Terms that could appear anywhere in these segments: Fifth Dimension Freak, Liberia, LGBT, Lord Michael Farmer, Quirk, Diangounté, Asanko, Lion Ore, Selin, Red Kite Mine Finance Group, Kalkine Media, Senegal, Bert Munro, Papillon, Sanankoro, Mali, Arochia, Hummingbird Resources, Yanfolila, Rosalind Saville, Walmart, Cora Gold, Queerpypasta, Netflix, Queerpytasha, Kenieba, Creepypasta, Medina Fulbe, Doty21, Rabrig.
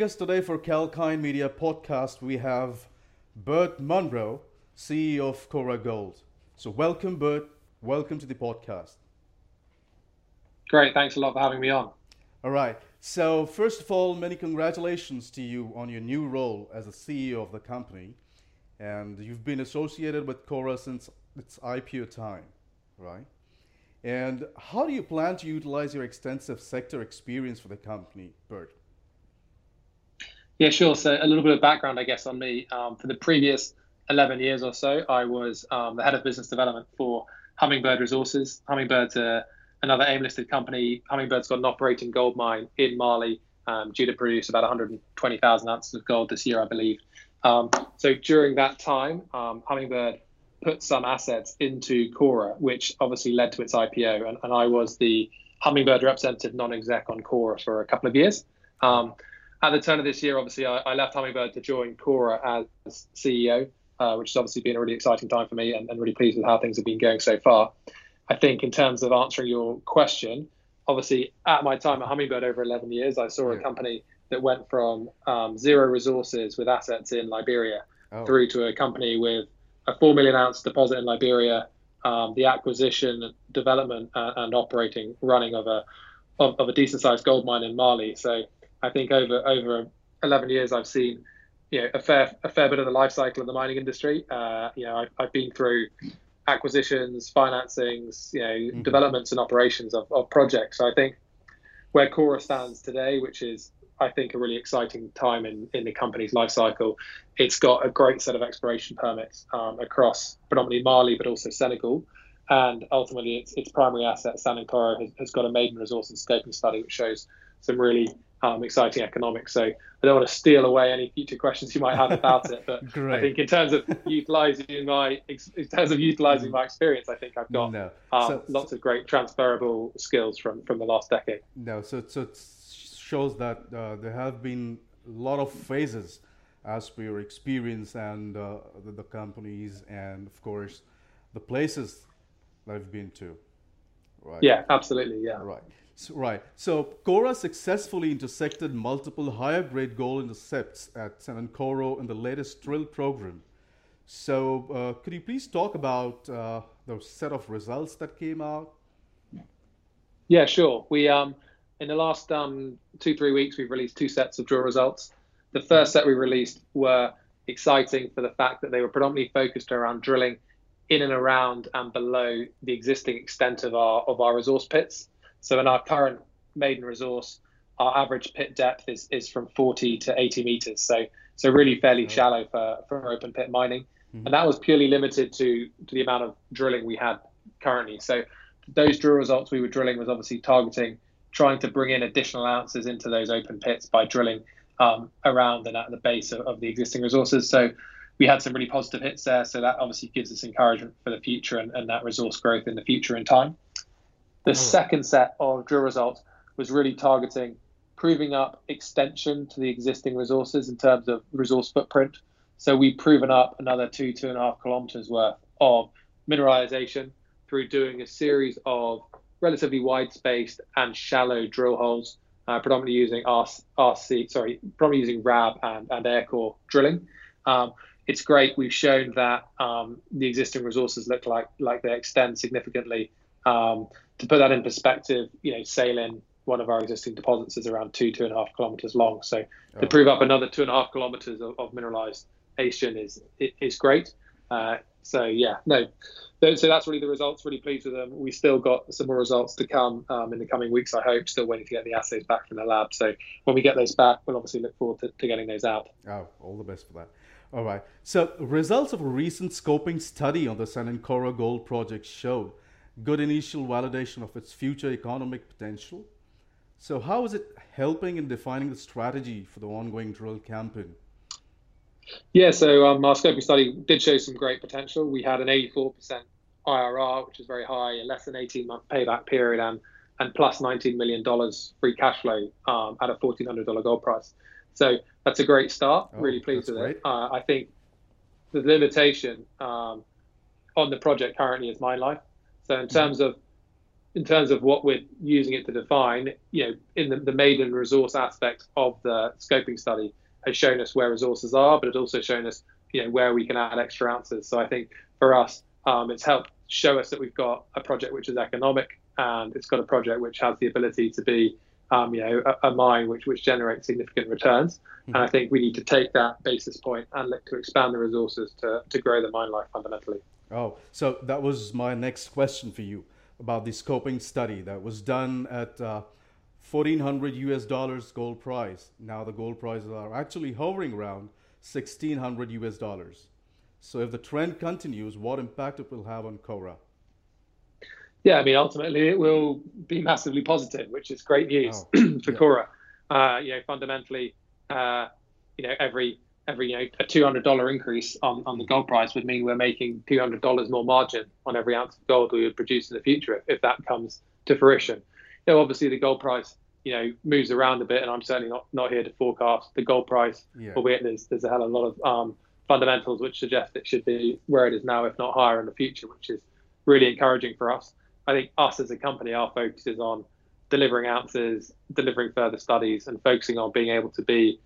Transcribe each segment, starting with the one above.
Joining us today for Kalkine Media Podcast, we have Bert Munro, CEO of Cora Gold. So welcome, Bert. Welcome to the podcast. Great. Thanks a lot for having me on. All right. So first of all, many congratulations to you on your new role as the CEO of the company. And you've been associated with Cora since its IPO time, right? And how do you plan to utilize your extensive sector experience for the company, Bert? Yeah, sure. So a little bit of background, I guess, on me. For the previous 11 years or so, I was the head of business development for Hummingbird Resources. Hummingbird's another AIM-listed company. Hummingbird's got an operating gold mine in Mali, due to produce about 120,000 ounces of gold this year, I believe. So during that time, Hummingbird put some assets into Cora, which obviously led to its IPO. And I was the Hummingbird representative non-exec on Cora for a couple of years. At the turn of this year, obviously, I left Hummingbird to join Cora as CEO, which has obviously been a really exciting time for me and really pleased with how things have been going so far. I think in terms of answering your question, obviously, at my time at Hummingbird over 11 years, I saw a company that went from zero resources with assets in Liberia through to a company with a 4 million ounce deposit in Liberia, the acquisition, development and operating running of a decent sized gold mine in Mali. So I think over 11 years, I've seen, you know, a fair bit of the life cycle of the mining industry. You know, I've been through acquisitions, financings, you know, developments and operations of projects. So I think where Cora stands today, which is, I think, a really exciting time in the company's life cycle. It's got a great set of exploration permits across predominantly Mali, but also Senegal. And ultimately, its primary asset, Sanankoro, has got a maiden resource and scoping study, which shows some really exciting economics. So I don't want to steal away any future questions you might have about it, but I think in terms of utilizing my experience, I think I've got lots of great transferable skills from the last decade. It's shows that there have been a lot of phases as per your experience and the companies and, of course, the places that I've been to, right? Yeah, absolutely, yeah. Right. So Cora successfully intersected multiple higher-grade gold intercepts at Sanankoro in the latest drill program. So could you please talk about the set of results that came out? Yeah, sure. We in the last 2-3 weeks, we've released two sets of drill results. The first set we released were exciting for the fact that they were predominantly focused around drilling in and around and below the existing extent of our resource pits. So in our current maiden resource, our average pit depth is from 40 to 80 meters. So really fairly shallow for open pit mining. And that was purely limited to the amount of drilling we had currently. So those drill results we were drilling was obviously targeting trying to bring in additional ounces into those open pits by drilling around and at the base of the existing resources. So we had some really positive hits there. So that obviously gives us encouragement for the future and that resource growth in the future in time. The second set of drill results was really targeting proving up extension to the existing resources in terms of resource footprint. So we've proven up another 2.5 kilometers worth of mineralization through doing a series of relatively wide-spaced and shallow drill holes, predominantly using RAB and air core drilling. It's great. We've shown that the existing resources look like they extend significantly. To put that in perspective, you know, Selin, one of our existing deposits, is around 2.5 kilometers long. So to prove up another 2.5 kilometers of mineralization is great. So that's really the results. Really pleased with them. We still got some more results to come in the coming weeks, I hope. Still waiting to get the assays back from the lab. So when we get those back, we'll obviously look forward to getting those out. Oh, all the best for that. All right. So results of a recent scoping study on the Sanankoro Gold Project showed good initial validation of its future economic potential. So how is it helping in defining the strategy for the ongoing drill campaign? Yeah, so our scoping study did show some great potential. We had an 84% IRR, which is very high, a less than 18-month payback period, and plus $19 million free cash flow at a $1,400 gold price. So that's a great start. Really pleased with it. I think the limitation on the project currently is mine life. So in terms of in terms of what we're using it to define, you know, in the maiden resource aspect of the scoping study has shown us where resources are, but it's also shown us, you know, where we can add extra ounces. So I think for us, it's helped show us that we've got a project which is economic, and it's got a project which has the ability to be, you know, a mine which generates significant returns. Mm-hmm. And I think we need to take that basis point and look to expand the resources to grow the mine life fundamentally. Oh, so that was my next question for you about the scoping study that was done at $1,400 US gold price. Now the gold prices are actually hovering around $1,600 US. So if the trend continues, what impact it will have on Cora? Yeah, I mean, ultimately it will be massively positive, which is great news for Cora. You know, fundamentally, you know, every you know, a $200 increase on the gold price would mean we're making $200 more margin on every ounce of gold we would produce in the future if that comes to fruition. You know, obviously the gold price, you know, moves around a bit, and I'm certainly not here to forecast the gold price, albeit there's a hell of a lot of fundamentals which suggest it should be where it is now, if not higher in the future, which is really encouraging for us. I think us as a company, our focus is on delivering ounces, delivering further studies, and focusing on being able to be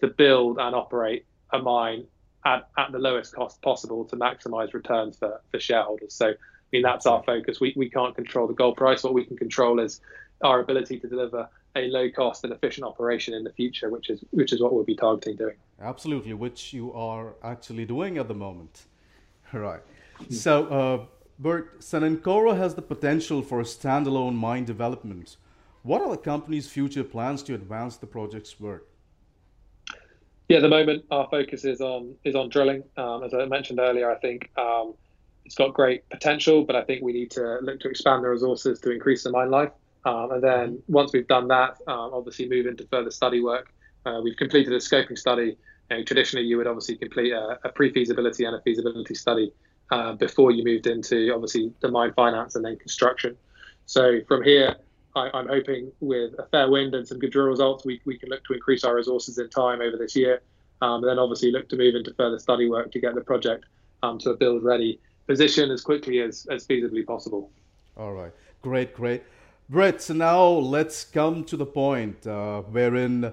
to build and operate a mine at the lowest cost possible to maximize returns for shareholders. So I mean, that's our focus. We can't control the gold price. What we can control is our ability to deliver a low cost and efficient operation in the future, which is what we'll be targeting doing. Absolutely, which you are actually doing at the moment. Right. So Bert, Sanankoro has the potential for a standalone mine development. What are the company's future plans to advance the project's work? Yeah, at the moment our focus is on drilling. As I mentioned earlier, I think it's got great potential, but I think we need to look to expand the resources to increase the mine life. And then once we've done that, obviously move into further study work. We've completed a scoping study. You know, traditionally, you would obviously complete a pre-feasibility and a feasibility study before you moved into, obviously, the mine finance and then construction. So from here, I'm hoping with a fair wind and some good drill results, we can look to increase our resources in time over this year. And then obviously look to move into further study work to get the project to a build-ready position as quickly as feasibly possible. All right. Great, great. Brett, so now let's come to the point wherein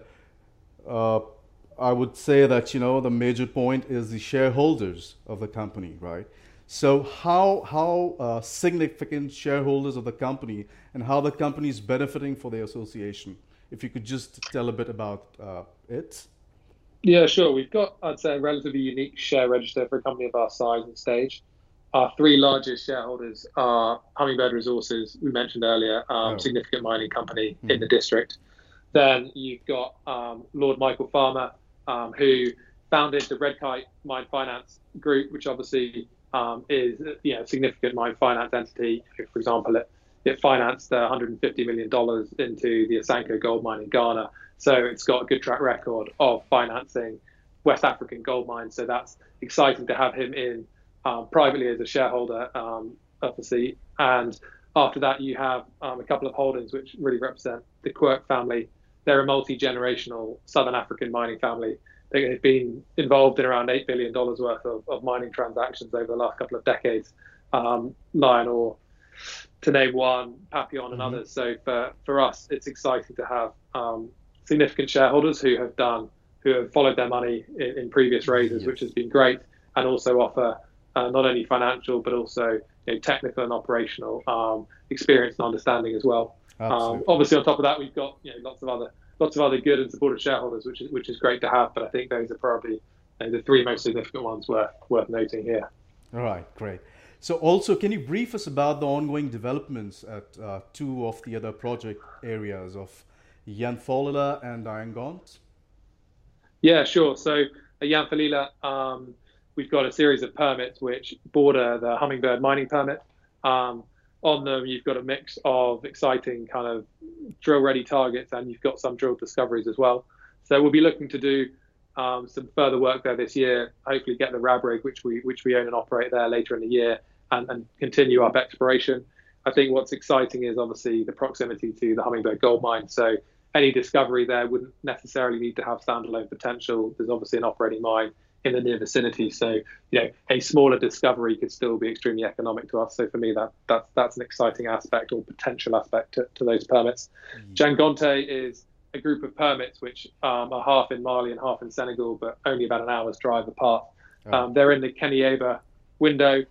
I would say that, you know, the major point is the shareholders of the company, right? So how significant shareholders of the company and how the company is benefiting for the association? If you could just tell a bit about it. Yeah, sure. We've got, I'd say, a relatively unique share register for a company of our size and stage. Our three largest shareholders are Hummingbird Resources, we mentioned earlier, significant mining company in the district. Then you've got Lord Michael Farmer, who founded the Red Kite Mine Finance Group, which obviously is, you know, a significant mine finance entity. For example, it financed $150 million into the Asanko gold mine in Ghana. So it's got a good track record of financing West African gold mines. So that's exciting to have him in. Privately as a shareholder, obviously. And after that, you have a couple of holdings which really represent the Quirk family. They're a multi-generational Southern African mining family. They've been involved in around $8 billion worth of mining transactions over the last couple of decades. Lion Ore, to name one, Papillon and others. So for us, it's exciting to have significant shareholders who have followed their money in previous raises, which has been great, and also offer not only financial, but also, you know, technical and operational experience and understanding as well. Obviously, on top of that, we've got, you know, lots of other good and supportive shareholders, which is great to have. But I think those are probably, you know, the three most significant ones worth noting here. All right, great. So also, can you brief us about the ongoing developments at two of the other project areas of Yanfolila and Diangounté? Yeah, sure. So Yanfolila, we've got a series of permits which border the Hummingbird mining permit. On them, you've got a mix of exciting kind of drill-ready targets, and you've got some drill discoveries as well. So we'll be looking to do some further work there this year, hopefully get the Rabrig, which we own and operate there later in the year, and continue up exploration. I think what's exciting is obviously the proximity to the Hummingbird gold mine. So any discovery there wouldn't necessarily need to have standalone potential. There's obviously an operating mine in the near vicinity. So, you know, a smaller discovery could still be extremely economic to us. So for me, that's an exciting aspect or potential aspect to those permits. Diangounté is a group of permits which are half in Mali and half in Senegal, but only about an hour's drive apart. They're in the Kenieba window.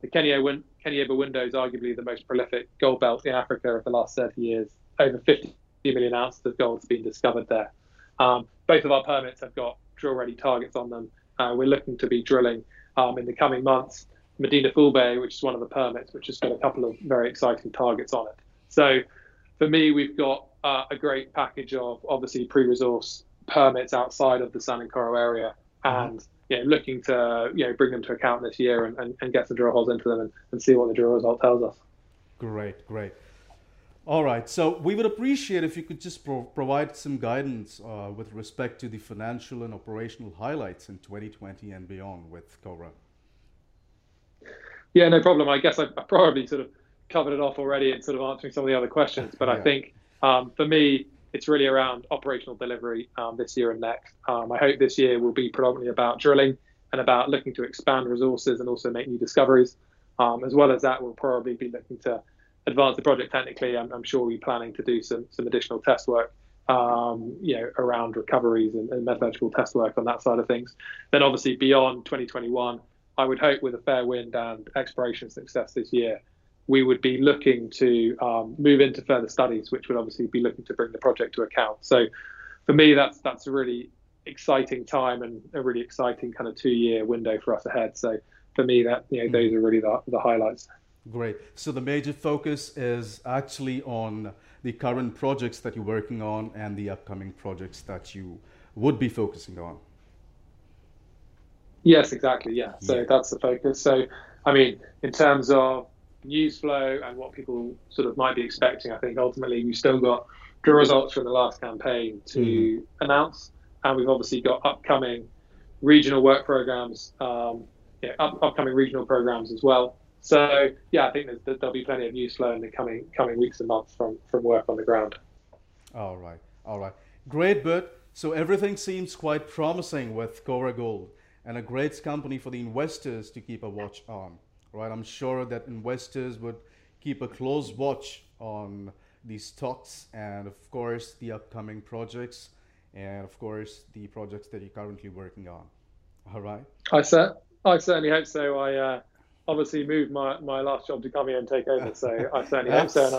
The Kenieba window is arguably the most prolific gold belt in Africa of the last 30 years. Over 50 million ounces of gold has been discovered there. Both of our permits have got drill-ready targets on them. We're looking to be drilling in the coming months. Medina Fulbe, which is one of the permits, which has got a couple of very exciting targets on it. So for me, we've got a great package of obviously pre-resource permits outside of the Sanankoro area, and looking to bring them to account this year and get some drill holes into them and see what the drill result tells us. Great. All right, so we would appreciate if you could just provide some guidance with respect to the financial and operational highlights in 2020 and beyond with Cora. Yeah, no problem. I guess I probably sort of covered it off already in sort of answering some of the other questions, but I think for me, it's really around operational delivery this year and next. I hope this year will be predominantly about drilling and about looking to expand resources and also make new discoveries. As well as that, we'll probably be looking to advance the project technically. I'm sure we're planning to do some additional test work, around recoveries and metallurgical test work on that side of things. Then obviously beyond 2021, I would hope with a fair wind and exploration success this year, we would be looking to move into further studies, which would obviously be looking to bring the project to account. So for me, that's a really exciting time and a really exciting kind of 2-year window for us ahead. So for me, that those are really the highlights. Great. So the major focus is actually on the current projects that you're working on and the upcoming projects that you would be focusing on. Yes, exactly. Yeah. So that's the focus. So, I mean, in terms of news flow and what people sort of might be expecting, I think ultimately we've still got drill results from the last campaign to announce. And we've obviously got upcoming regional work programs, upcoming regional programs as well. So, yeah, I think there'll be plenty of news flow in the coming weeks and months from work on the ground. All right. Great, Bert. So everything seems quite promising with Cora Gold and a great company for the investors to keep a watch on, right? I'm sure that investors would keep a close watch on these stocks and, of course, the upcoming projects and, of course, the projects that you're currently working on. All right? I certainly hope so. I obviously moved my last job to come here and take over, so I certainly hope so.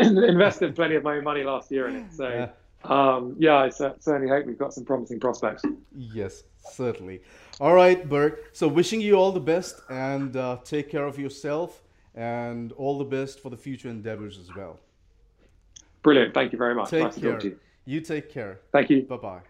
And I invested plenty of my money last year in it, so I certainly hope we've got some promising prospects. Yes, certainly. All right, Bert, so wishing you all the best and take care of yourself and all the best for the future endeavors as well. Brilliant, thank you very much. Nice to talk to you. You take care. Thank you. Bye-bye.